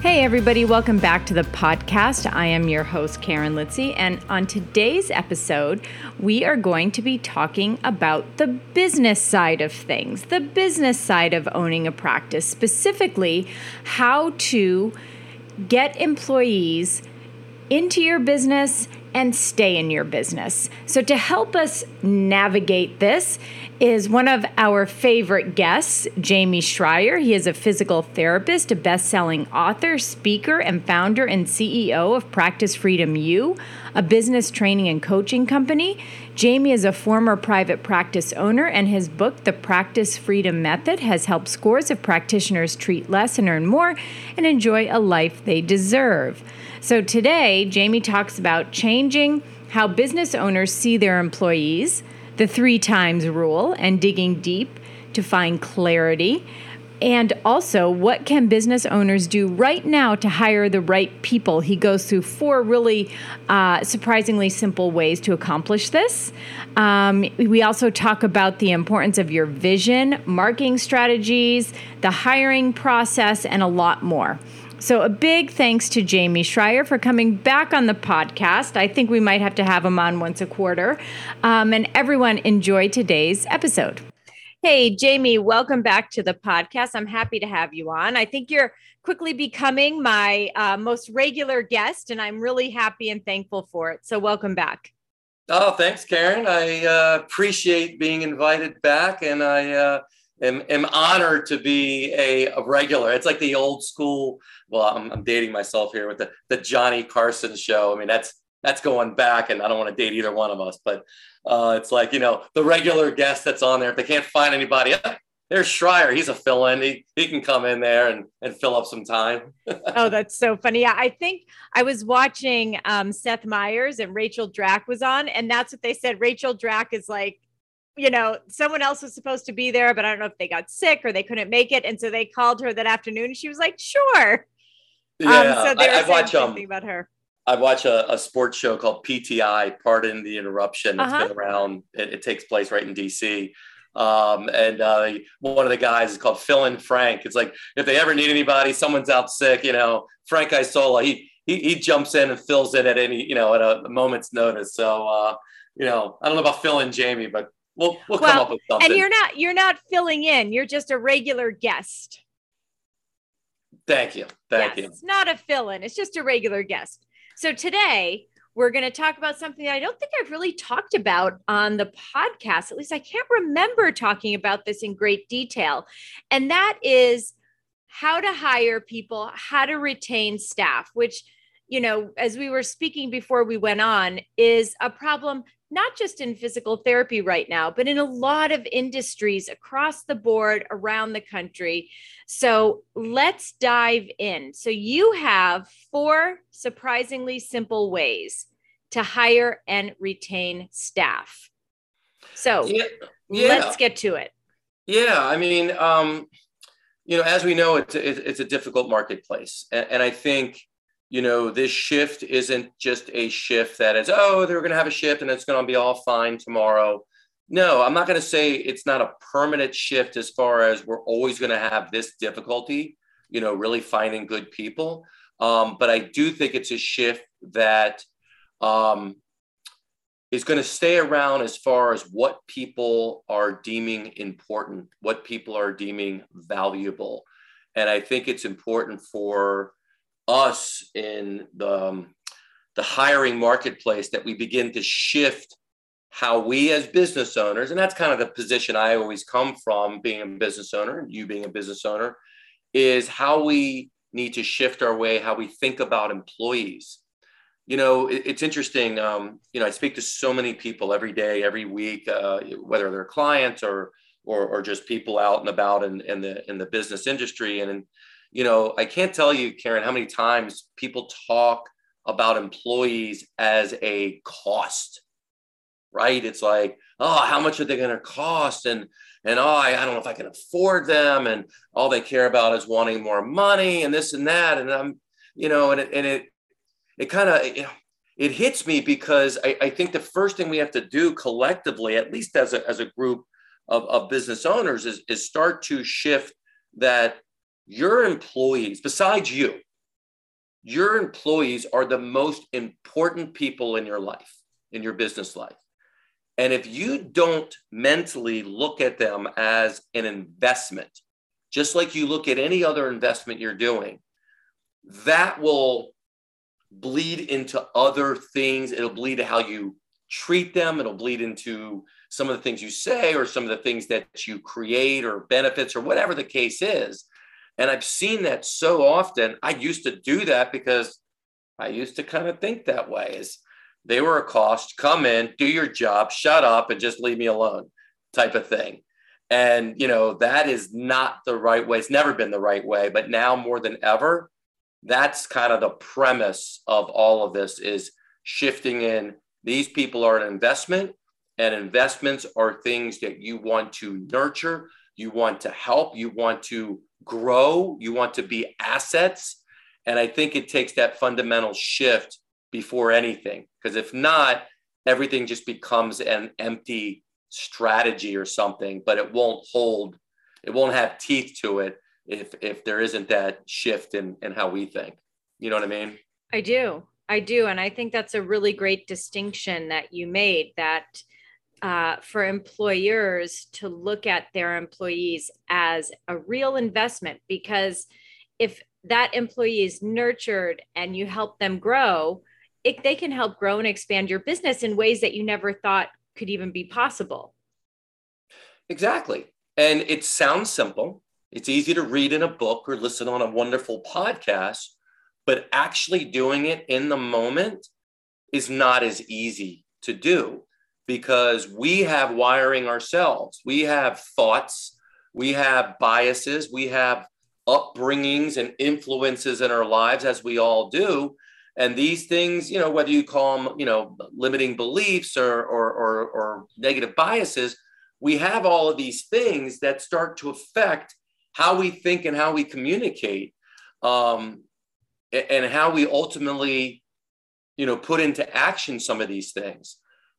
Hey everybody, welcome back to the podcast. I am your host, Karen Litzy, and on today's episode, we are going to be talking about the business side of things, the business side of owning a practice, specifically how to get employees into your business and stay in your business. So to help us navigate this is one of our favorite guests, Jamey Schrier. He is a physical therapist, a best-selling author, speaker, and founder and CEO of Practice Freedom U, a business training and coaching company. Jamey is a former private practice owner, and his book, The Practice Freedom Method, has helped scores of practitioners treat less and earn more and enjoy a life they deserve. So today, Jamey talks about changing how business owners see their employees, the 3 times rule, and digging deep to find clarity, and also what can business owners do right now to hire the right people. He goes through 4 really surprisingly simple ways to accomplish this. We also talk about the importance of your vision, marketing strategies, the hiring process, and a lot more. So a big thanks to Jamey Schrier for coming back on the podcast. I think we might have to have him on once a quarter. And everyone enjoy today's episode. Hey, Jamey, welcome back to the podcast. I'm happy to have you on. I think you're quickly becoming my most regular guest, and I'm really happy and thankful for it. So welcome back. Oh, thanks, Karen. I appreciate being invited back, and I I'm honored to be a regular. It's like the old school. Well, I'm dating myself here with the Johnny Carson show. I mean, that's going back, and I don't want to date either one of us, but it's like, you know, the regular guest that's on there. If they can't find anybody, there's Schrier. He's a fill-in. He can come in there and fill up some time. Oh, that's so funny. Yeah, I think I was watching Seth Meyers, and Rachel Dratch was on, and that's what they said. Rachel Dratch is like, you know, someone else was supposed to be there, but I don't know if they got sick or they couldn't make it. And so they called her that afternoon, and she was like, sure. Yeah, so they were saying something about her. I watch a sports show called PTI, Pardon the Interruption. It's been around. It takes place right in DC. One of the guys is called Phil and Frank. It's like, if they ever need anybody, someone's out sick, you know, Frank Isola, he jumps in and fills in at any, you know, at a moment's notice. So, you know, I don't know about Phil and Jamey, but We'll come up with something. And you're not filling in. You're just a regular guest. Thank you. It's not a fill-in. It's just a regular guest. So today we're going to talk about something that I don't think I've really talked about on the podcast. At least I can't remember talking about this in great detail. And that is how to hire people, how to retain staff, which, you know, as we were speaking before we went on, is a problem not just in physical therapy right now, but in a lot of industries across the board around the country. So let's dive in. So you have 4 surprisingly simple ways to hire and retain staff. So let's get to it. Yeah. I mean, you know, as we know, it's a difficult marketplace. And I think, you know, this shift isn't just a shift that is, oh, they're going to have a shift and it's going to be all fine tomorrow. No, I'm not going to say it's not a permanent shift as far as we're always going to have this difficulty, you know, really finding good people. But I do think it's a shift that is going to stay around as far as what people are deeming important, what people are deeming valuable. And I think it's important for us in the hiring marketplace that we begin to shift how we as business owners, and that's kind of the position I always come from, being a business owner and you being a business owner, is how we need to shift our way, how we think about employees. You know, it's interesting. You know, I speak to so many people every day, every week, whether they're clients or just people out and about in the business industry. And you know, I can't tell you, Karen, how many times people talk about employees as a cost, right? It's like, oh, how much are they going to cost? And oh, I don't know if I can afford them. And all they care about is wanting more money and this and that. And I'm, you know, and it kind of, you know, it hits me because I think the first thing we have to do collectively, at least as a group of business owners, is start to shift that your employees, besides you, your employees are the most important people in your life, in your business life. And if you don't mentally look at them as an investment, just like you look at any other investment you're doing, that will bleed into other things. It'll bleed to how you treat them. It'll bleed into some of the things you say or some of the things that you create or benefits or whatever the case is. And I've seen that so often. I used to do that because I used to kind of think that way, is they were a cost, come in, do your job, shut up and just leave me alone type of thing. And, you know, that is not the right way. It's never been the right way, but now more than ever, that's kind of the premise of all of this, is shifting in. These people are an investment, and investments are things that you want to nurture. You want to help, you want to grow, you want to be assets. And I think it takes that fundamental shift before anything, because if not, everything just becomes an empty strategy or something, but it won't hold, it won't have teeth to it if there isn't that shift in how we think. You know what I mean? I do. And I think that's a really great distinction that you made, that for employers to look at their employees as a real investment, because if that employee is nurtured and you help them grow, they can help grow and expand your business in ways that you never thought could even be possible. Exactly. And it sounds simple. It's easy to read in a book or listen on a wonderful podcast, but actually doing it in the moment is not as easy to do, because we have wiring ourselves. We have thoughts, we have biases, we have upbringings and influences in our lives, as we all do. And these things, you know, whether you call them, you know, limiting beliefs or negative biases, we have all of these things that start to affect how we think and how we communicate, and how we ultimately, you know, put into action some of these things.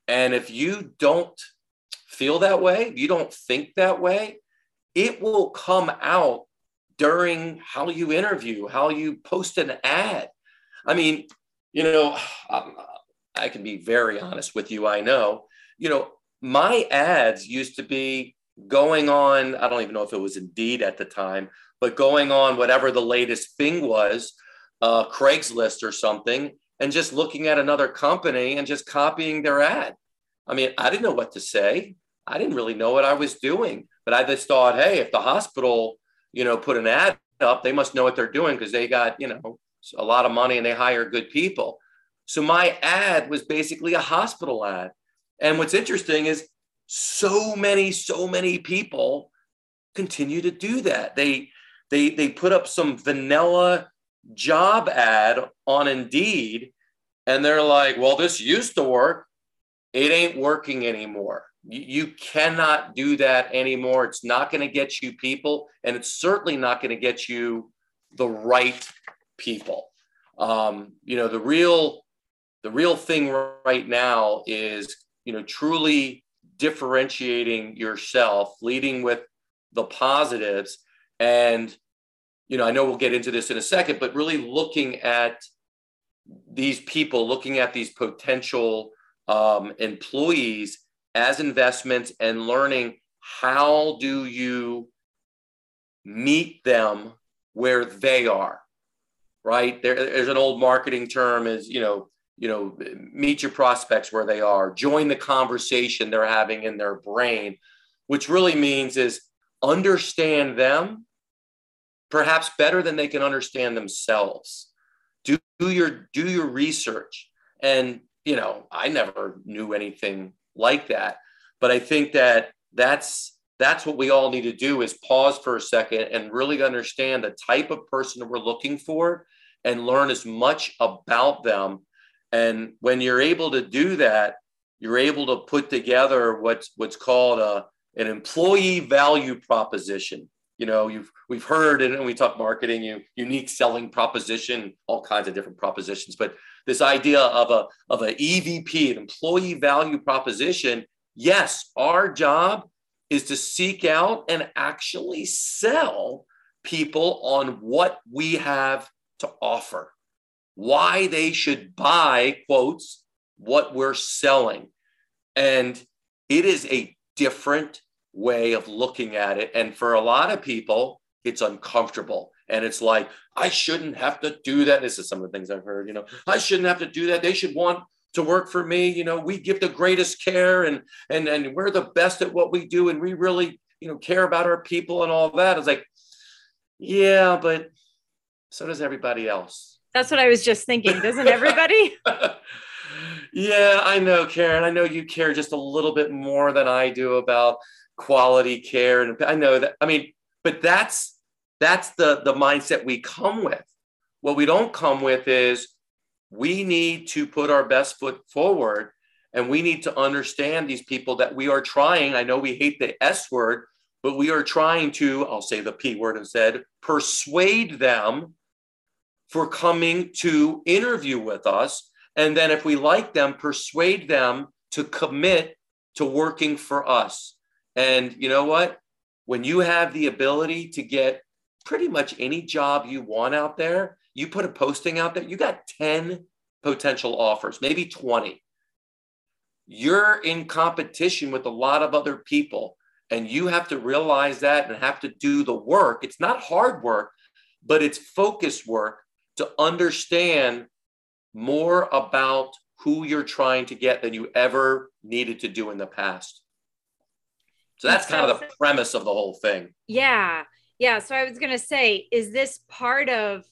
And if you don't feel that way, you don't think that way, it will come out during how you interview, how you post an ad. I mean, you know, I can be very honest with you. I know, you know, my ads used to be going on, I don't even know if it was Indeed at the time, but going on whatever the latest thing was, Craigslist or something, and just looking at another company and just copying their ad. I mean, I didn't know what to say. I didn't really know what I was doing, but I just thought, hey, if the hospital, you know, put an ad up, they must know what they're doing because they got, you know, a lot of money and they hire good people. So my ad was basically a hospital ad. And what's interesting is so many people continue to do that. They put up some vanilla job ad on Indeed, and they're like, well, this used to work. It ain't working anymore. You cannot do that anymore. It's not going to get you people, and it's certainly not going to get you the right people. You know, the real thing right now is, you know, truly differentiating yourself, leading with the positives, and, you know, I know we'll get into this in a second, but really looking at these people, looking at these potential employees as investments, and learning how do you meet them where they are, right? There's an old marketing term is, you know, meet your prospects where they are, join the conversation they're having in their brain, which really means is understand them perhaps better than they can understand themselves. Do your research. And, you know, I never knew anything like that, but I think that that's that's what we all need to do, is pause for a second and really understand the type of person we're looking for and learn as much about them. And when you're able to do that, you're able to put together what's called an employee value proposition. You know, we've heard, and we talk marketing, unique selling proposition, all kinds of different propositions. But this idea of an EVP, an employee value proposition, yes, our job is to seek out and actually sell people on what we have to offer, why they should buy, quotes, what we're selling. And it is a different way of looking at it. And for a lot of people, it's uncomfortable. And it's like, I shouldn't have to do that. This is some of the things I've heard, you know, I shouldn't have to do that. They should want to work for me. You know, we give the greatest care and we're the best at what we do. And we really, you know, care about our people and all that. It's like, yeah, but so does everybody else. That's what I was just thinking. Doesn't everybody? Yeah, I know, Karen. I know you care just a little bit more than I do about quality care. And I know that, I mean, but that's the mindset we come with. What we don't come with is we need to put our best foot forward, and we need to understand these people that we are trying. I know we hate the S word, but we are trying to, I'll say the P word instead, persuade them for coming to interview with us. And then if we like them, persuade them to commit to working for us. And you know what? When you have the ability to get pretty much any job you want out there, you put a posting out there, you got 10 potential offers, maybe 20. You're in competition with a lot of other people, and you have to realize that and have to do the work. It's not hard work, but it's focused work to understand more about who you're trying to get than you ever needed to do in the past. So that's kind of the premise of the whole thing. Yeah. Yeah. So I was going to say, is this part of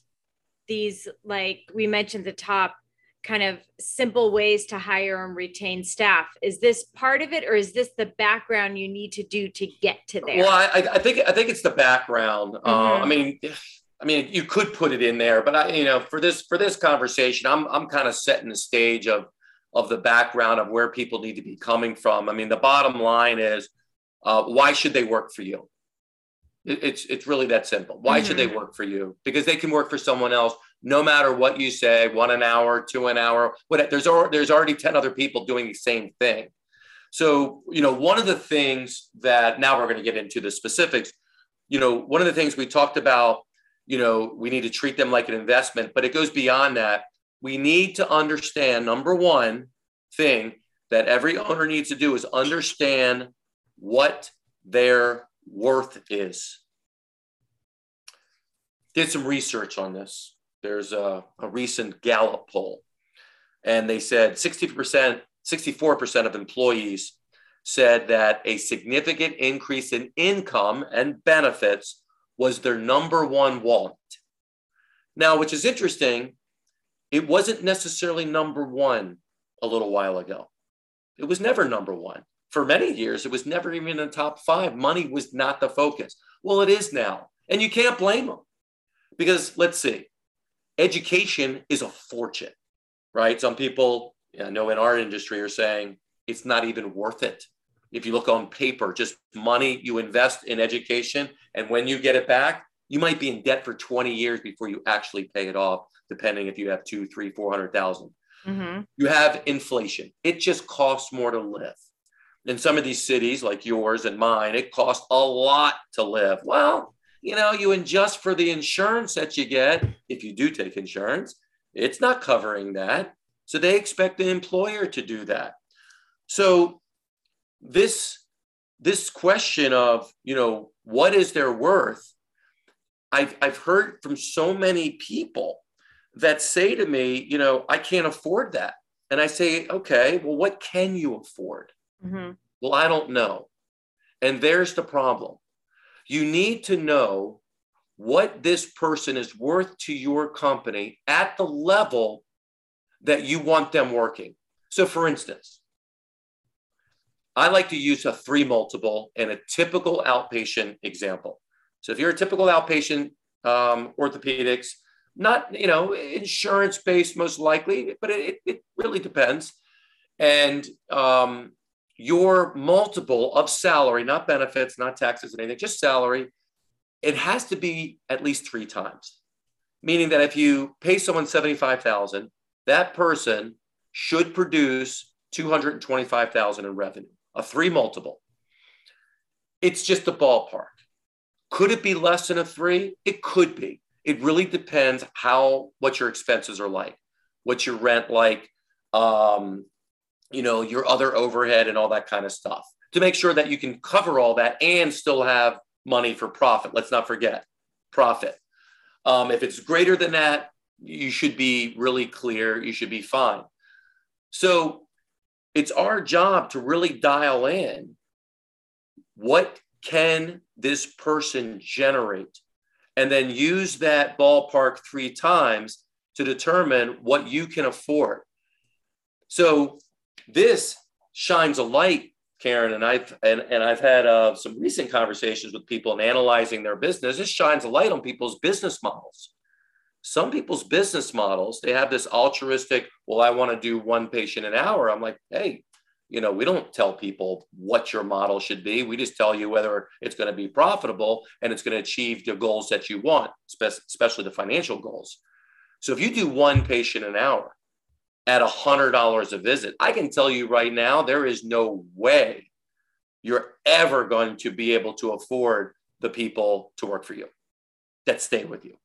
these, like we mentioned the top kind of simple ways to hire and retain staff? Is this part of it, or is this the background you need to do to get to there? Well, I think it's the background. Mm-hmm. I mean, you could put it in there, but for this conversation, I'm kind of setting the stage of the background of where people need to be coming from. I mean, the bottom line is, why should they work for you? It's really that simple. Why should they work for you? Because they can work for someone else, no matter what you say, 1 hour, 2 hours, whatever. There's already 10 other people doing the same thing. So, you know, one of the things that, now we're going to get into the specifics, you know, one of the things we talked about, you know, we need to treat them like an investment, but it goes beyond that. We need to understand, number one thing that every owner needs to do is understand what their worth is. Did some research on this. There's a recent Gallup poll, and they said 64% of employees said that a significant increase in income and benefits was their number one want. Now, which is interesting, it wasn't necessarily number one a little while ago. It was never number one. For many years, it was never even in the top five. Money was not the focus. Well, it is now. And you can't blame them, because let's see, education is a fortune, right? Some people, I know in our industry, are saying it's not even worth it. If you look on paper, just money you invest in education, and when you get it back, you might be in debt for 20 years before you actually pay it off, depending if you have 200,000, 300,000, 400,000. Mm-hmm. You have inflation. It just costs more to live. In some of these cities like yours and mine, it costs a lot to live. Well, you know, you adjust for the insurance that you get. If you do take insurance, it's not covering that. So they expect the employer to do that. So this question of, you know, what is their worth? I've heard from so many people that say to me, you know, I can't afford that. And I say, okay, well, what can you afford? Mm-hmm. Well, I don't know. And there's the problem. You need to know what this person is worth to your company at the level that you want them working. So for instance, I like to use a 3 multiple and a typical outpatient example. So if you're a typical outpatient orthopedics, not, you know, insurance-based most likely, but it really depends. And your multiple of salary, not benefits, not taxes and anything, just salary, it has to be at least 3 times. Meaning that if you pay someone $75,000, that person should produce $225,000 in revenue, a 3 multiple. It's just a ballpark. Could it be less than a 3? It could be. It really depends what your expenses are like, what your rent like, your other overhead and all that kind of stuff, to make sure that you can cover all that and still have money for profit. Let's not forget profit. If it's greater than that, you should be really clear. You should be fine. So it's our job to really dial in. What can this person generate? And then use that ballpark 3 times to determine what you can afford. So this shines a light, Karen, and I've had some recent conversations with people and analyzing their business. This shines a light on people's business models. Some people's business models, they have this altruistic, well, I want to do 1 patient an hour. I'm like, hey, we don't tell people what your model should be. We just tell you whether it's going to be profitable and it's going to achieve the goals that you want, especially the financial goals. So if you do 1 patient an hour at $100 a visit, I can tell you right now, there is no way you're ever going to be able to afford the people to work for you that stay with you.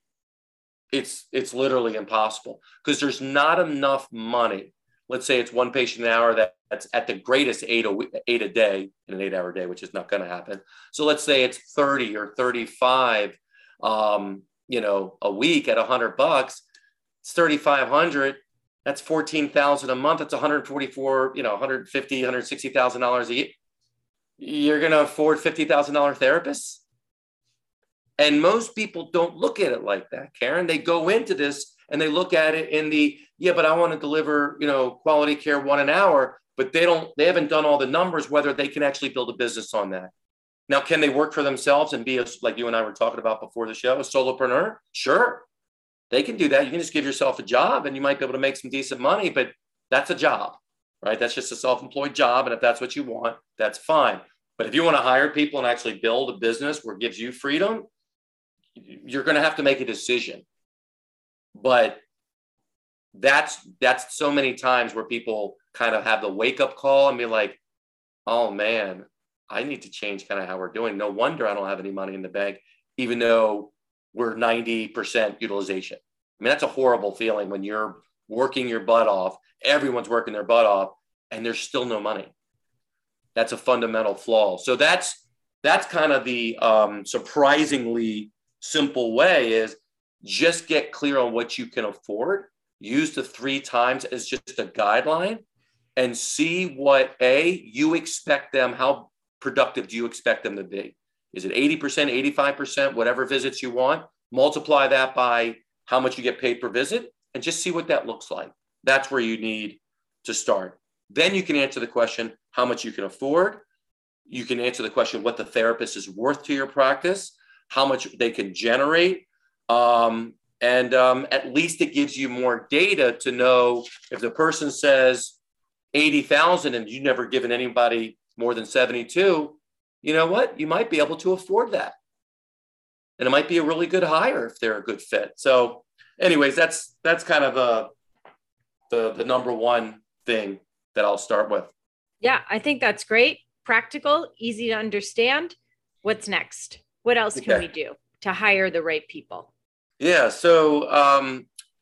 It's literally impossible because there's not enough money. Let's say it's 1 patient an hour, that's at the greatest eight a day in an 8-hour day, which is not going to happen. So let's say it's 30 or 35, a week at $100, it's 3,500. That's 14,000 a month. That's 144, $150,000, $160,000 a year. You're going to afford $50,000 therapists. And most people don't look at it like that, Karen. They go into this and they look at it in the, yeah, but I want to deliver, quality care 1 an hour, but they haven't done all the numbers, whether they can actually build a business on that. Now, can they work for themselves and be like you and I were talking about before the show, a solopreneur? Sure. They can do that. You can just give yourself a job and you might be able to make some decent money, but that's a job, right? That's just a self-employed job. And if that's what you want, that's fine. But if you want to hire people and actually build a business where it gives you freedom, you're going to have to make a decision. But that's so many times where people kind of have the wake up call and be like, oh man, I need to change kind of how we're doing. No wonder I don't have any money in the bank, even though we're 90% utilization. I mean, that's a horrible feeling when you're working your butt off, everyone's working their butt off, and there's still no money. That's a fundamental flaw. So that's kind of the surprisingly simple way is just get clear on what you can afford. Use the 3 times as just a guideline and see what you expect them, how productive do you expect them to be? Is it 80%, 85%, whatever visits you want? Multiply that by how much you get paid per visit and just see what that looks like. That's where you need to start. Then you can answer the question, how much you can afford. You can answer the question, what the therapist is worth to your practice, how much they can generate. At least it gives you more data to know if the person says 80,000 and you've never given anybody more than 72, you know what? You might be able to afford that. And it might be a really good hire if they're a good fit. So anyways, that's kind of the number one thing that I'll start with. Yeah, I think that's great. Practical, easy to understand. What's next? What else can we do to hire the right people? Yeah, so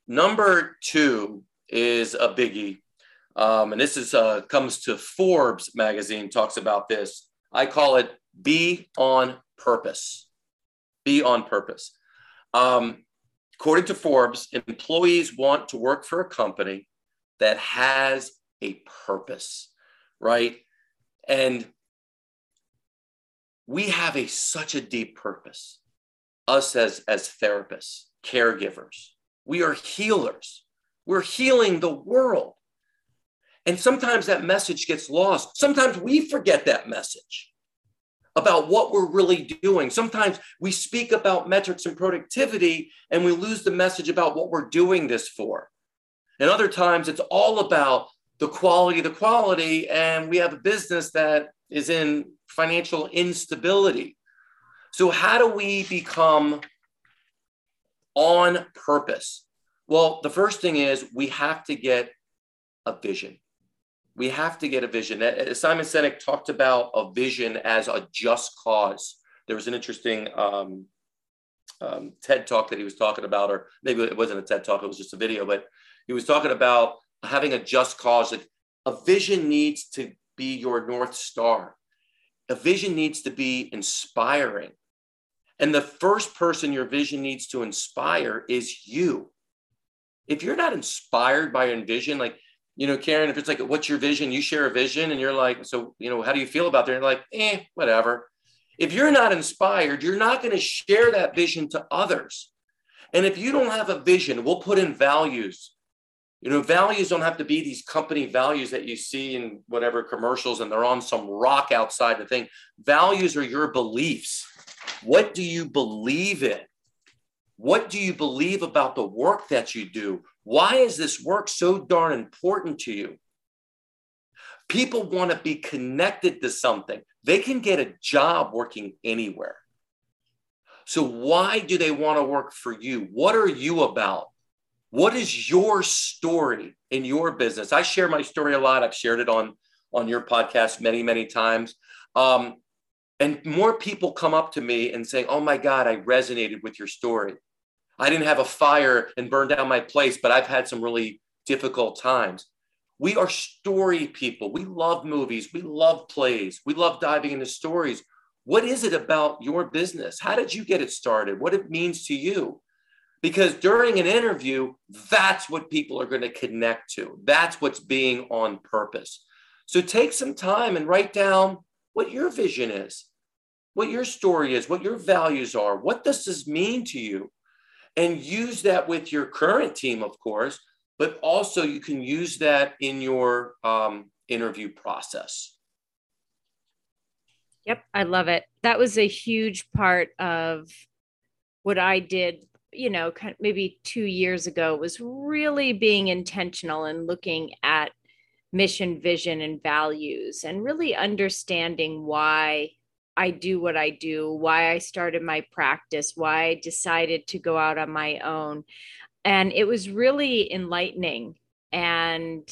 number 2 is a biggie. And this is comes to Forbes magazine, talks about this. I call it be on purpose. Be on purpose. According to Forbes, employees want to work for a company that has a purpose, right? And we have such a deep purpose. Us as therapists, caregivers, we are healers. We're healing the world. And sometimes that message gets lost. Sometimes we forget that message about what we're really doing. Sometimes we speak about metrics and productivity and we lose the message about what we're doing this for. And other times it's all about the quality. And we have a business that is in financial instability. So how do we become on purpose? Well, the first thing is we have to get a vision. We have to get a vision. Simon Sinek talked about a vision as a just cause. There was an interesting TED talk that he was talking about, or maybe it wasn't a TED talk, it was just a video, but he was talking about having a just cause. A vision needs to be your North Star. A vision needs to be inspiring. And the first person your vision needs to inspire is you. If you're not inspired by your vision, Karen, if it's like, what's your vision? You share a vision and you're like, so, how do you feel about that? And you're like, whatever. If you're not inspired, you're not going to share that vision to others. And if you don't have a vision, we'll put in values. Values don't have to be these company values that you see in whatever commercials and they're on some rock outside the thing. Values are your beliefs. What do you believe in? What do you believe about the work that you do? Why is this work so darn important to you? People want to be connected to something. They can get a job working anywhere. So why do they want to work for you? What are you about? What is your story in your business? I share my story a lot. I've shared it on your podcast many, many times. And more people come up to me and say, oh my God, I resonated with your story. I didn't have a fire and burn down my place, but I've had some really difficult times. We are story people. We love movies. We love plays. We love diving into stories. What is it about your business? How did you get it started? What it means to you? Because during an interview, that's what people are going to connect to. That's what's being on purpose. So take some time and write down what your vision is, what your story is, what your values are, what does this mean to you? And use that with your current team, of course, but also you can use that in your interview process. Yep, I love it. That was a huge part of what I did, maybe 2 years ago, was really being intentional and looking at mission, vision, and values, and really understanding why I do what I do, why I started my practice, why I decided to go out on my own. And it was really enlightening and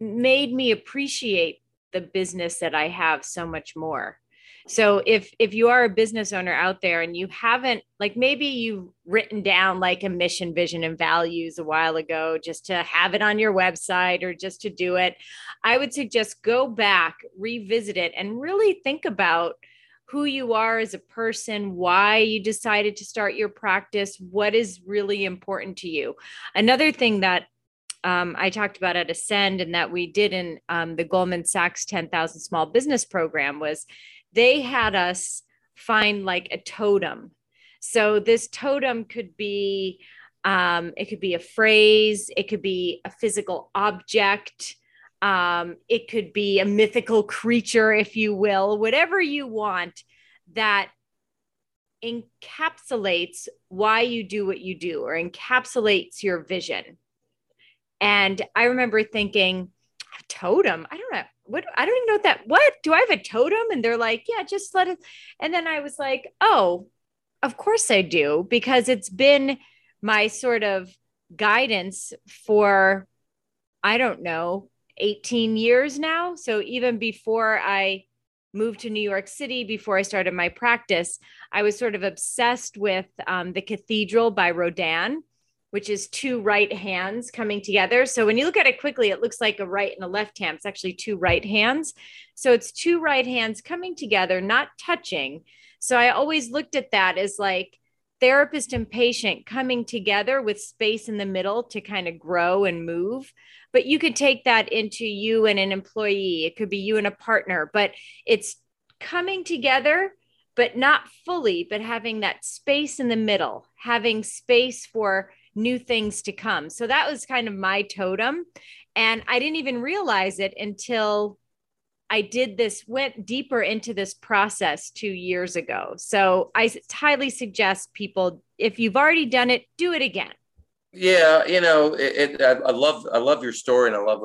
made me appreciate the business that I have so much more. So if you are a business owner out there and you haven't, maybe you've written down a mission, vision, and values a while ago, just to have it on your website or just to do it, I would suggest go back, revisit it, and really think about who you are as a person, why you decided to start your practice, what is really important to you. Another thing that I talked about at Ascend and that we did in the Goldman Sachs 10,000 Small Business Program was they had us find a totem. So this totem could be, it could be a phrase, it could be a physical object, it could be a mythical creature, if you will, whatever you want that encapsulates why you do what you do or encapsulates your vision. And I remember thinking, totem, I don't know. I don't even know what do I have a totem? And they're like, yeah, just let it. And then I was like, oh, of course I do, because it's been my sort of guidance for, 18 years now. So even before I moved to New York City, before I started my practice, I was sort of obsessed with The Cathedral by Rodin, which is two right hands coming together. So when you look at it quickly, it looks like a right and a left hand. It's actually two right hands. So it's two right hands coming together, not touching. So I always looked at that as therapist and patient coming together with space in the middle to kind of grow and move. But you could take that into you and an employee. It could be you and a partner, but it's coming together, but not fully, but having that space in the middle, having space for new things to come. So that was kind of my totem. And I didn't even realize it until I went deeper into this process 2 years ago. So I highly suggest people, if you've already done it, do it again. Yeah. You know, I love your story, and I love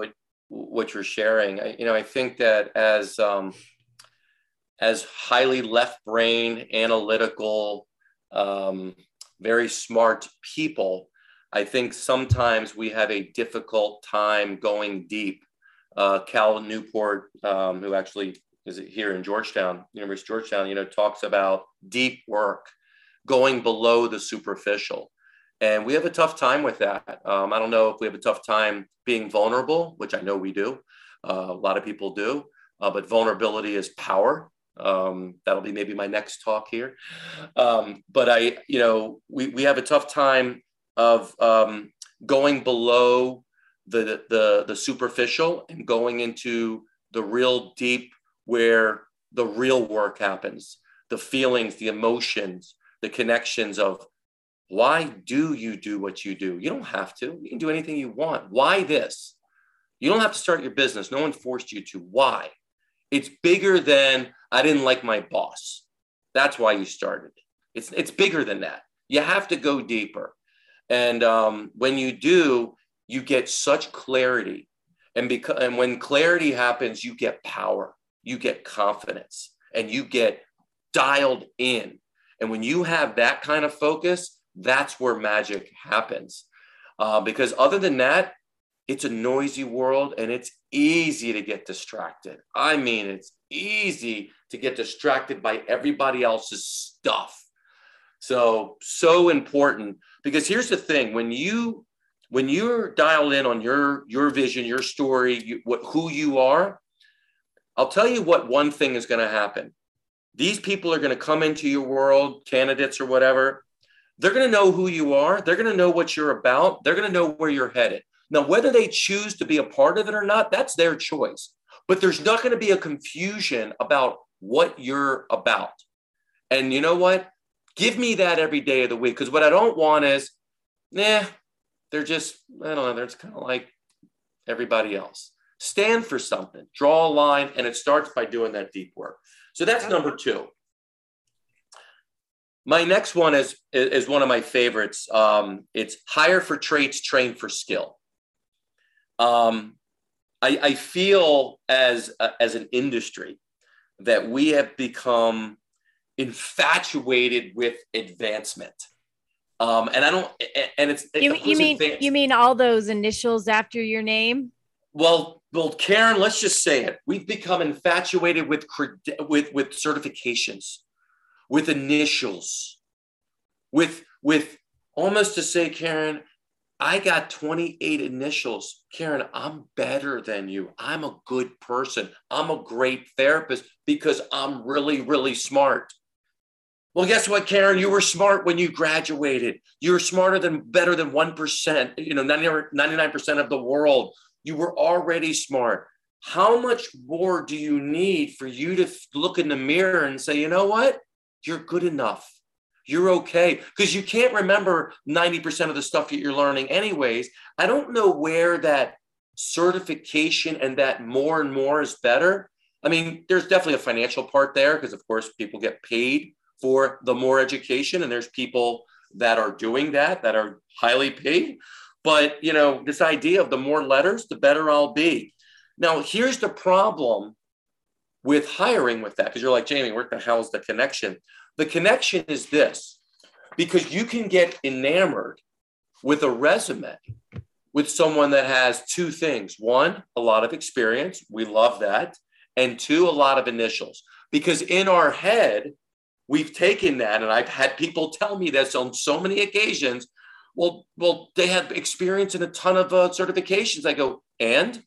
what you're sharing. I think that as highly left brain, analytical, very smart people, I think sometimes we have a difficult time going deep. Cal Newport, who actually is here in Georgetown, University of Georgetown, talks about deep work, going below the superficial. And we have a tough time with that. I don't know if we have a tough time being vulnerable, which I know we do. A lot of people do, but vulnerability is power. That'll be maybe my next talk here. But we have a tough time of going below the superficial and going into the real deep, where the real work happens, the feelings, the emotions, the connections of why do you do what you do? You don't have to. You can do anything you want. Why this? You don't have to start your business. No one forced you to. Why? It's bigger than I didn't like my boss. That's why you started. It's bigger than that. You have to go deeper. And when you do, you get such clarity, and when clarity happens, you get power, you get confidence, and you get dialed in. And when you have that kind of focus, that's where magic happens. Because other than that, it's a noisy world, and it's easy to get distracted. I mean, it's easy to get distracted by everybody else's stuff. So important, because here's the thing: when you're dialed in on your vision, your story, who you are, I'll tell you what one thing is going to happen. These people are going to come into your world, candidates or whatever. They're going to know who you are. They're going to know what you're about. They're going to know where you're headed. Now, whether they choose to be a part of it or not, that's their choice. But there's not going to be a confusion about what you're about. And you know what? Give me that every day of the week. Because what I don't want is, they're just kind of like everybody else. Stand for something, draw a line, and it starts by doing that deep work. So that's number two. My next one is one of my favorites. It's hire for traits, train for skill. I feel as an industry that we have become infatuated with advancement, and I don't. And it's you mean all those initials after your name? Well, Karen, let's just say it. We've become infatuated with certifications, with initials, with almost to say, Karen, I got 28 initials. Karen, I'm better than you. I'm a good person. I'm a great therapist because I'm really, really smart. Well, guess what, Karen? You were smart when you graduated. You were better than 1%, 99% of the world. You were already smart. How much more do you need for you to look in the mirror and say, you know what? You're good enough. You're okay. Because you can't remember 90% of the stuff that you're learning anyways. I don't know where that certification and that more and more is better. I mean, there's definitely a financial part there because, of course, people get paid for the more education, and there's people that are doing that are highly paid. But, this idea of the more letters, the better I'll be. Now, here's the problem with hiring with that, because you're like, Jamey, where the hell is the connection? The connection is this, because you can get enamored with a resume with someone that has two things. One, a lot of experience. We love that. And two, a lot of initials, because in our head, we've taken that, and I've had people tell me this on so many occasions. Well, they have experience in a ton of certifications. I go, and?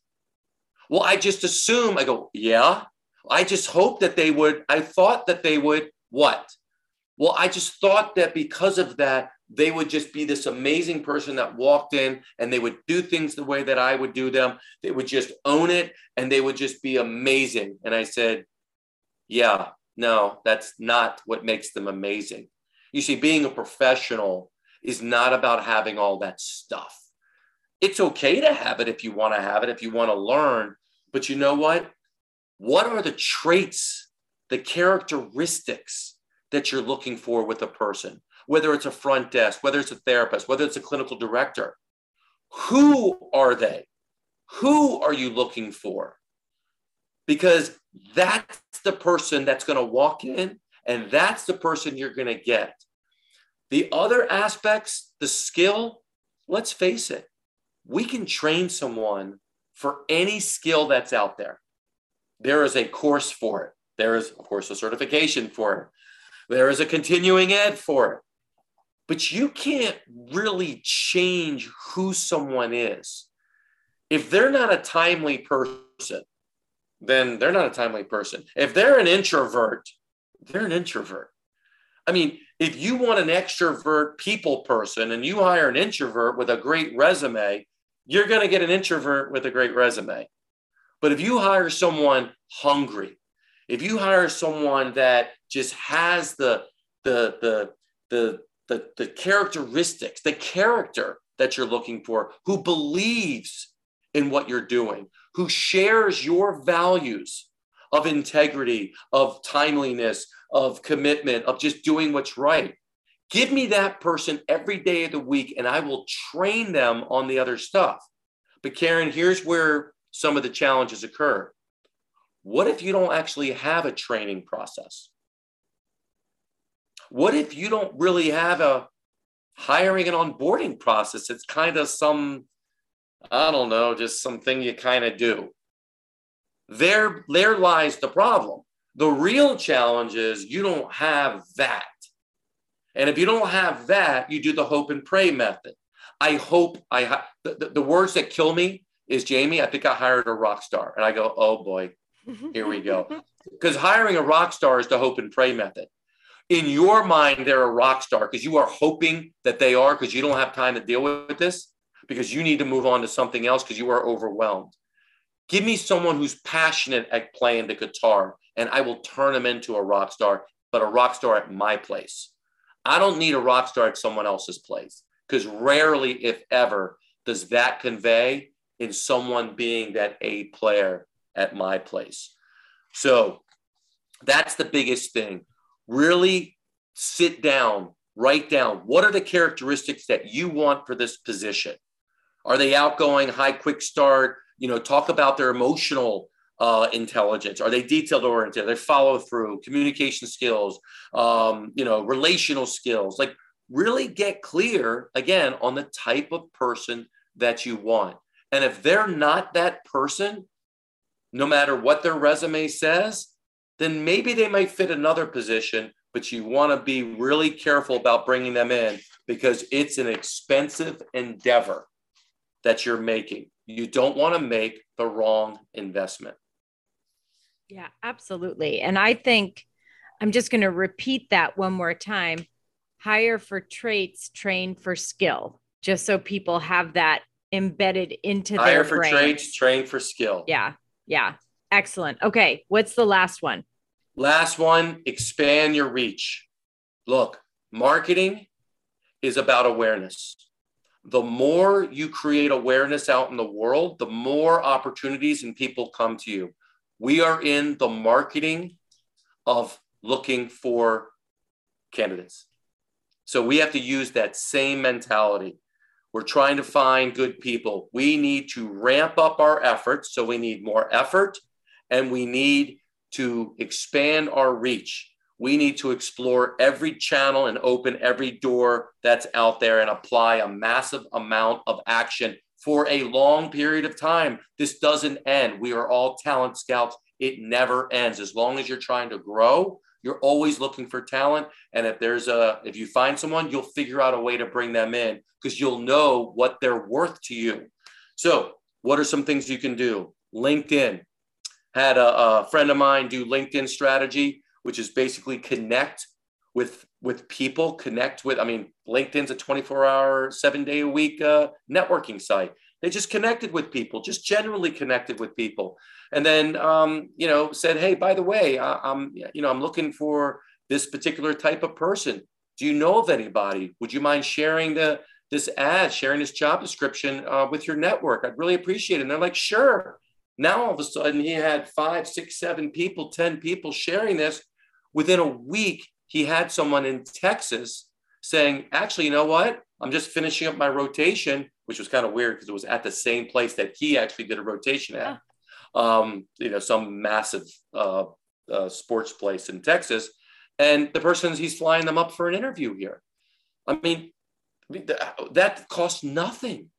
Well, I just assume, I go, yeah. I just hope that they would, I thought that they would what? Well, I just thought that because of that, they would just be this amazing person that walked in and they would do things the way that I would do them. They would just own it and they would just be amazing. And I said, yeah, no, that's not what makes them amazing. You see, being a professional is not about having all that stuff. It's okay to have it if you want to have it, if you want to learn. But you know what? What are the traits, the characteristics that you're looking for with a person? Whether it's a front desk, whether it's a therapist, whether it's a clinical director. Who are they? Who are you looking for? Because that's the person that's going to walk in, and that's the person you're going to get. The other aspects, the skill, let's face it, we can train someone for any skill that's out there. There is a course for it. There is, of course, a certification for it. There is a continuing ed for it. But you can't really change who someone is. If they're not a timely person, then they're not a timely person. If they're an introvert, they're an introvert. I mean, if you want an extrovert people person and you hire an introvert with a great resume, you're going to get an introvert with a great resume. But if you hire someone hungry, if you hire someone that just has the characteristics, the character that you're looking for, who believes in what you're doing, who shares your values of integrity, of timeliness, of commitment, of just doing what's right. Give me that person every day of the week and I will train them on the other stuff. But Karen, here's where some of the challenges occur. What if you don't actually have a training process? What if you don't really have a hiring and onboarding process? It's kind of some, I don't know, just something you kind of do. There lies the problem. The real challenge is you don't have that. And if you don't have that, you do the hope and pray method. I hope the words that kill me is, Jamey, I think I hired a rock star. And I go, oh boy, here we go. Because hiring a rock star is the hope and pray method. In your mind, they're a rock star because you are hoping that they are, because you don't have time to deal with this, because you need to move on to something else because you are overwhelmed. Give me someone who's passionate at playing the guitar and I will turn them into a rock star, but a rock star at my place. I don't need a rock star at someone else's place, because rarely, if ever, does that convey in someone being that A player at my place. So that's the biggest thing. Really sit down, write down, what are the characteristics that you want for this position? Are they outgoing, high, quick start? You know, talk about their emotional intelligence. Are they detailed oriented? They follow through, communication skills, you know, relational skills. Like, really get clear again on the type of person that you want. And if they're not that person, no matter what their resume says, then maybe they might fit another position, but you want to be really careful about bringing them in, because it's an expensive endeavor that you're making. You don't want to make the wrong investment. Yeah, absolutely. And I think I'm just going to repeat that one more time. Hire for traits, train for skill, just so people have that embedded into their brain. Hire for traits, train for skill. Yeah. Yeah. Excellent. Okay. What's the last one? Last one, expand your reach. Look, marketing is about awareness. The more you create awareness out in the world, the more opportunities and people come to you. We are in the marketing of looking for candidates. So we have to use that same mentality. We're trying to find good people. We need to ramp up our efforts. So we need more effort, and we need to expand our reach. We need to explore every channel and open every door that's out there and apply a massive amount of action for a long period of time. This doesn't end. We are all talent scouts. It never ends. As long as you're trying to grow, you're always looking for talent. And if you find someone, you'll figure out a way to bring them in, because you'll know what they're worth to you. So what are some things you can do? LinkedIn. Had a friend of mine do LinkedIn strategy, which is basically connect with people, I mean, LinkedIn's a 24-hour, 7-day-a-week networking site. They just connected with people, just generally connected with people. And then, you know, said, hey, by the way, I'm looking for this particular type of person. Do you know of anybody? Would you mind sharing the this ad, sharing this job description with your network. I'd really appreciate it. And they're like, sure. Now, all of a sudden, he had 5, 6, 7 people, 10 people sharing this. Within a week, he had someone in Texas saying, actually, you know what? I'm just finishing up my rotation, which was kind of weird because it was at the same place that he actually did a rotation at, you know, some massive sports place in Texas. And the person, he's flying them up for an interview here. I mean, that costs nothing.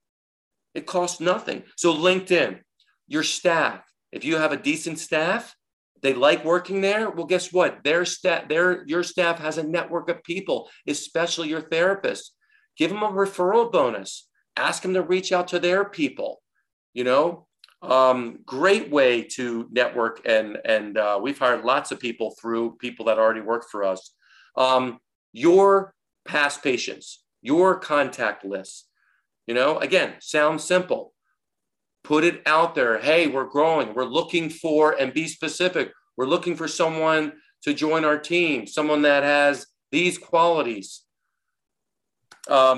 It costs nothing. So LinkedIn, your staff, if you have a decent staff, they like working there. Well, guess what? Your staff has a network of people, especially your therapist. Give them a referral bonus. Ask them to reach out to their people. You know, great way to network. And we've hired lots of people through people that already work for us. Your past patients, your contact list. You know, again, sounds simple. Put it out there. Hey, we're growing. We're looking for, and be specific. We're looking for someone to join our team, someone that has these qualities. If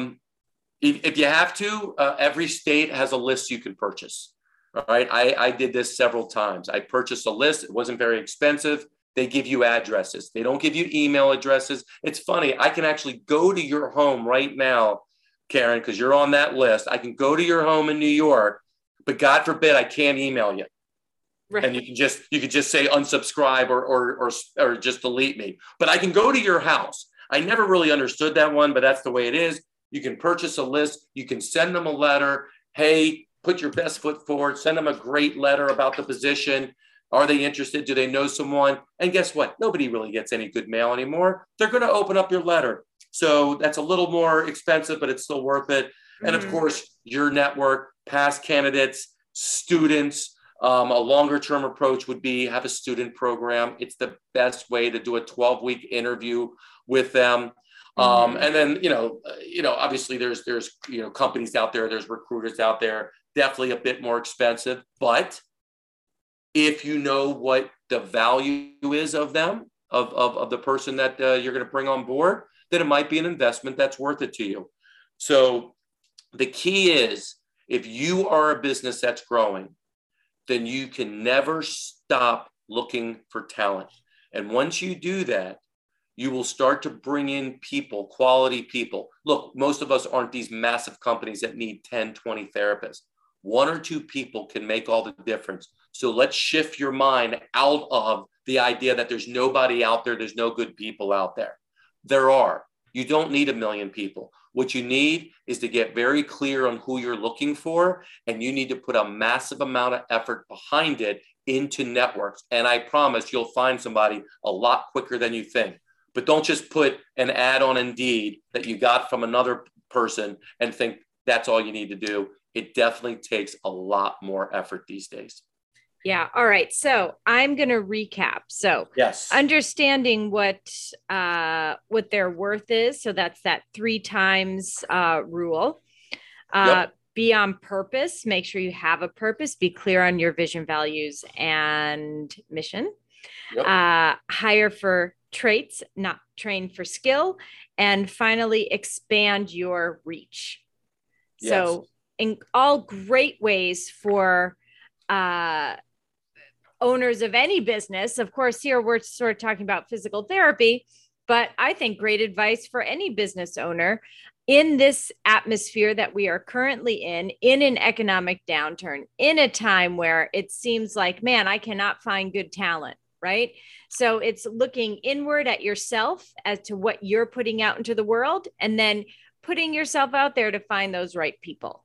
you have to, every state has a list you can purchase. All right. I did this several times. I purchased a list. It wasn't very expensive. They give you addresses. They don't give you email addresses. It's funny. I can actually go to your home right now, Karen, because you're on that list. I can go to your home in New York, but God forbid I can't email you. Right. And you can just say unsubscribe or just delete me, but I can go to your house. I never really understood that one, but that's the way it is. You can purchase a list. You can send them a letter. Hey, put your best foot forward. Send them a great letter about the position. Are they interested? Do they know someone? And guess what? Nobody really gets any good mail anymore. They're going to open up your letter. So that's a little more expensive, but it's still worth it. Mm-hmm. And of course, your network, past candidates, students. A longer term approach would be have a student program. It's the best way to do a 12-week interview with them. And then, you know, obviously there's, you know, companies out there, there's recruiters out there, definitely a bit more expensive, but if you know what the value is of them, of the person that you're going to bring on board, then it might be an investment that's worth it to you. So the key is, if you are a business that's growing, then you can never stop looking for talent. And once you do that, you will start to bring in people, quality people. Look, most of us aren't these massive companies that need 10, 20 therapists. 1 or 2 people can make all the difference. So let's shift your mind out of the idea that there's nobody out there. There's no good people out there. There are. You don't need 1 million people. What you need is to get very clear on who you're looking for, and you need to put a massive amount of effort behind it into networks. And I promise you'll find somebody a lot quicker than you think. But don't just put an ad on Indeed that you got from another person and think that's all you need to do. It definitely takes a lot more effort these days. Yeah. All right. So I'm going to recap. So yes, understanding what their worth is. So that's that 3 times rule. Yep. Be on purpose. Make sure you have a purpose. Be clear on your vision, values, and mission. Yep. Hire for traits, not train for skill. And finally, expand your reach. Yes. So in all great ways for owners of any business. Of course, here we're sort of talking about physical therapy, but I think great advice for any business owner in this atmosphere that we are currently in an economic downturn, in a time where it seems like, man, I cannot find good talent. Right. So it's looking inward at yourself as to what you're putting out into the world, and then putting yourself out there to find those right people.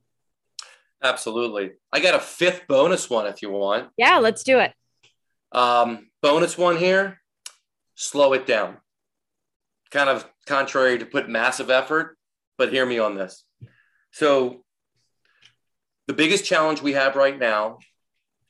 Absolutely. I got a 5th bonus one if you want. Yeah, let's do it. Bonus one here. Slow it down. Kind of contrary to put massive effort, but hear me on this. So the biggest challenge we have right now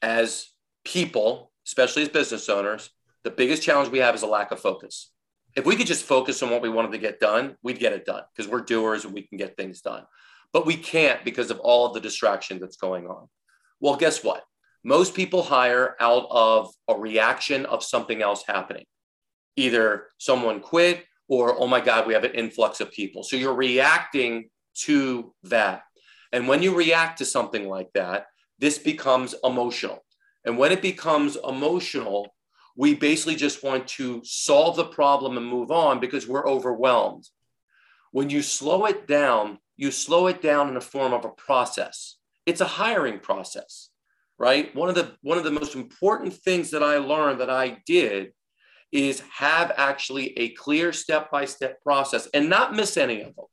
as people, especially as business owners, the biggest challenge we have is a lack of focus. If we could just focus on what we wanted to get done, we'd get it done because we're doers and we can get things done. But we can't because of all of the distraction that's going on. Well, guess what? Most people hire out of a reaction of something else happening. Either someone quit or, oh my God, we have an influx of people. So you're reacting to that. And when you react to something like that, this becomes emotional. And when it becomes emotional, we basically just want to solve the problem and move on because we're overwhelmed. When you slow it down in the form of a process. It's a hiring process, right? One of the most important things that I learned that I did is have actually a clear step-by-step process and not miss any of them.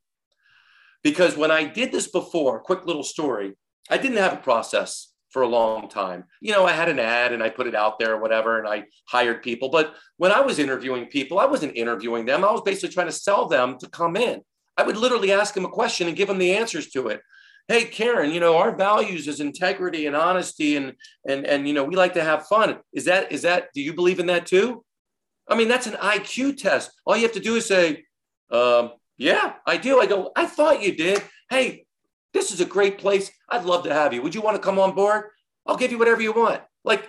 Because when I did this before, quick little story, I didn't have a process for a long time. You know, I had an ad and I put it out there or whatever, and I hired people. But when I was interviewing people, I wasn't interviewing them. I was basically trying to sell them to come in. I would literally ask them a question and give them the answers to it. Hey, Karen, you know, our values is integrity and honesty and you know, we like to have fun. Is that, do you believe in that too? I mean, that's an IQ test. All you have to do is say, yeah, I do. I go, I thought you did. Hey, this is a great place. I'd love to have you. Would you want to come on board? I'll give you whatever you want. Like,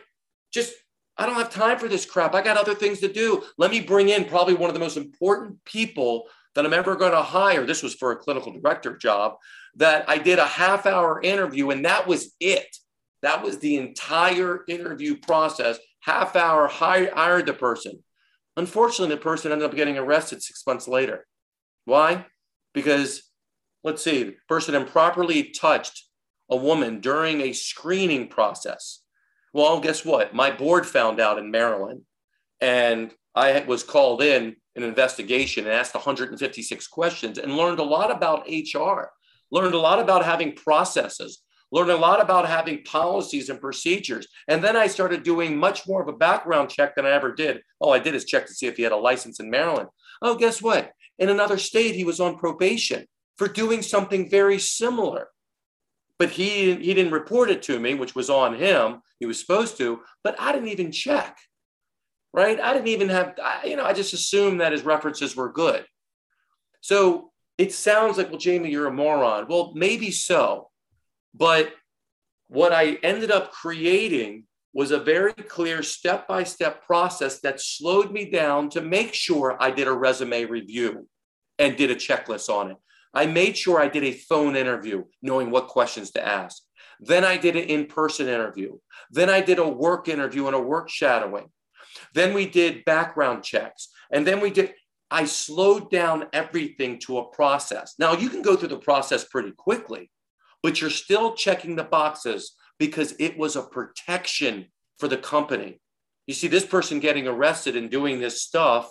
just, I don't have time for this crap. I got other things to do. Let me bring in probably one of the most important people that I'm ever going to hire. This was for a clinical director job that I did a half-hour interview, and that was it. That was the entire interview process. Half hour, hired the person. Unfortunately, the person ended up getting arrested 6 months later. Why? Because let's see, the person improperly touched a woman during a screening process. Well, guess what? My board found out in Maryland, and I was called in an investigation and asked 156 questions and learned a lot about HR, learned a lot about having processes, learned a lot about having policies and procedures. And then I started doing much more of a background check than I ever did. All I did is check to see if he had a license in Maryland. Oh, guess what? In another state, he was on probation for doing something very similar. But he didn't report it to me, which was on him. He was supposed to, but I didn't even check, right? I didn't even have, I just assumed that his references were good. So it sounds like, well, Jamey, you're a moron. Well, maybe so. But what I ended up creating was a very clear step-by-step process that slowed me down to make sure I did a resume review and did a checklist on it. I made sure I did a phone interview, knowing what questions to ask. Then I did an in-person interview. Then I did a work interview and a work shadowing. Then we did background checks. And then I slowed down everything to a process. Now you can go through the process pretty quickly, but you're still checking the boxes because it was a protection for the company. You see, this person getting arrested and doing this stuff,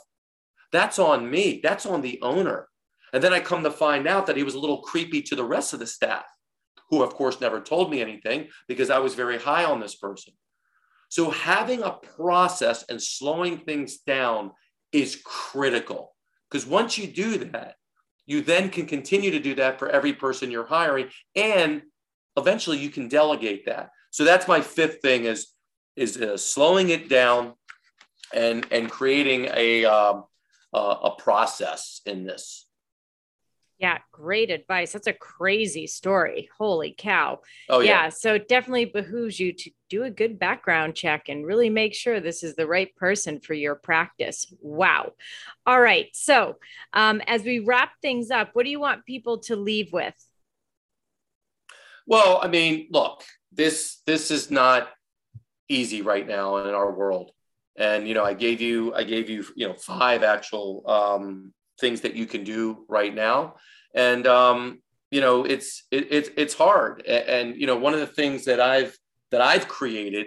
that's on me. That's on the owner. And then I come to find out that he was a little creepy to the rest of the staff, who of course never told me anything because I was very high on this person. So having a process and slowing things down is critical, because once you do that, you then can continue to do that for every person you're hiring, and eventually you can delegate that. So that's my fifth thing is slowing it down and creating a process in this. Yeah. Great advice. That's a crazy story. Holy cow. Oh yeah. So it definitely behooves you to do a good background check and really make sure this is the right person for your practice. Wow. All right. So as we wrap things up, what do you want people to leave with? Well, I mean, look, this is not easy right now in our world. And, you know, I gave you, you know, five actual, things that you can do right now. And, you know, it's hard. And, you know, one of the things that I've created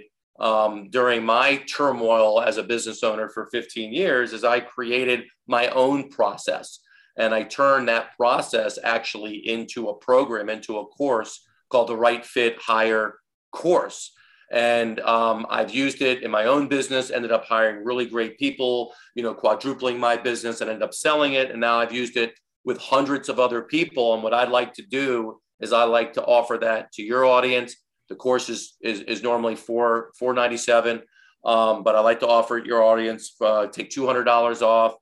during my turmoil as a business owner for 15 years is I created my own process. And I turned that process actually into a program, into a course called the Right Fit Hire Course. And I've used it in my own business, ended up hiring really great people, you know, quadrupling my business and ended up selling it. And now I've used it with hundreds of other people. And what I'd like to do is I like to offer that to your audience. The course is normally $497, but I like to offer it your audience, take $200 off,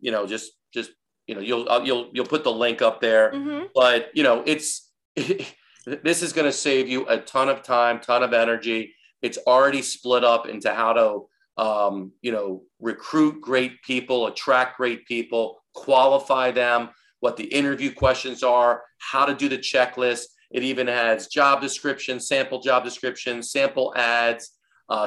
you know, just, you know, you'll put the link up there, but you know, this is going to save you a ton of time, ton of energy. It's already split up into how to, recruit great people, attract great people, qualify them. what the interview questions are, how to do the checklist. It even has job descriptions, sample job descriptions, sample ads,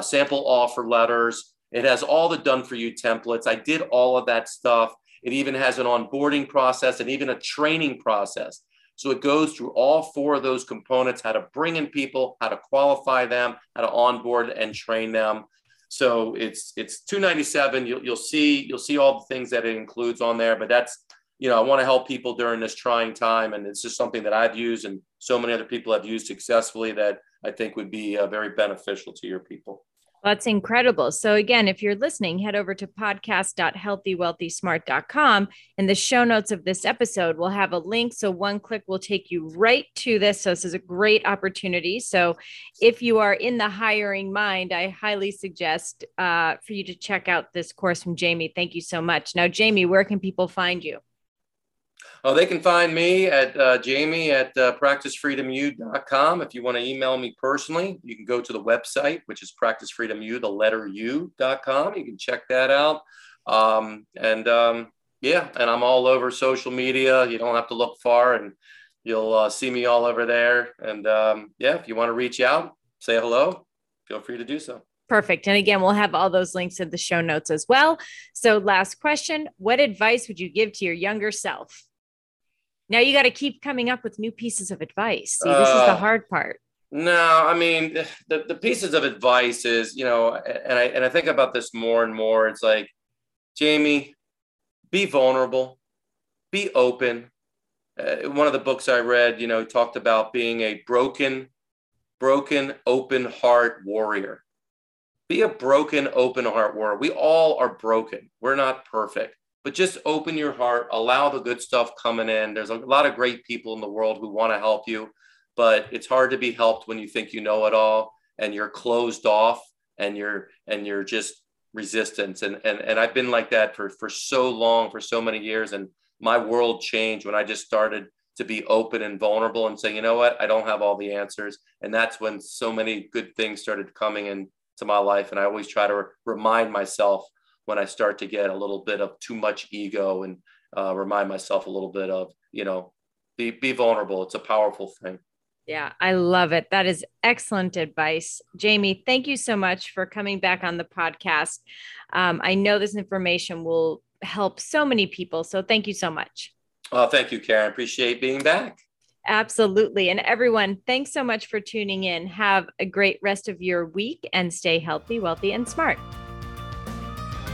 sample offer letters. It has all the done-for-you templates. I did all of that stuff. It even has an onboarding process and even a training process. So it goes through all four of those components, how to bring in people, how to qualify them, how to onboard and train them. So it's $297. You'll see all the things that it includes on there, but that's, I want to help people during this trying time. And it's just something that I've used and so many other people have used successfully that I think would be very beneficial to your people. Well, that's incredible. So again, if you're listening, head over to podcast.healthywealthysmart.com, and the show notes of this episode will have a link. So one click will take you right to this. So this is a great opportunity. So if you are in the hiring mind, I highly suggest for you to check out this course from Jamey. Thank you so much. Now, Jamey, where can people find you? Oh, they can find me at Jamey at practicefreedomu.com. If you want to email me personally, you can go to the website, which is practicefreedomu.com. You can check that out. And I'm all over social media. You don't have to look far, and you'll see me all over there. And if you want to reach out, say hello, feel free to do so. Perfect. And again, we'll have all those links in the show notes as well. So last question, what advice would you give to your younger self? Now you got to keep coming up with new pieces of advice. See, this is the hard part. No, I mean, the pieces of advice is, and I think about this more and more. It's like, Jamey, be vulnerable, be open. One of the books I read, talked about being a broken, open heart warrior. Be a broken, open heart warrior. We all are broken. We're not perfect. But just open your heart, allow the good stuff coming in. There's a lot of great people in the world who want to help you, but it's hard to be helped when you think you know it all and you're closed off and you're just resistant. And I've been like that for so long, for so many years. And my world changed when I just started to be open and vulnerable and say, you know what, I don't have all the answers. And that's when so many good things started coming into my life. And I always try to remind myself when I start to get a little bit of too much ego and remind myself a little bit of, be vulnerable. It's a powerful thing. Yeah, I love it. That is excellent advice. Jamey, thank you so much for coming back on the podcast. I know this information will help so many people. So thank you so much. Oh, thank you, Karen. Appreciate being back. Absolutely. And everyone, thanks so much for tuning in. Have a great rest of your week and stay healthy, wealthy, and smart.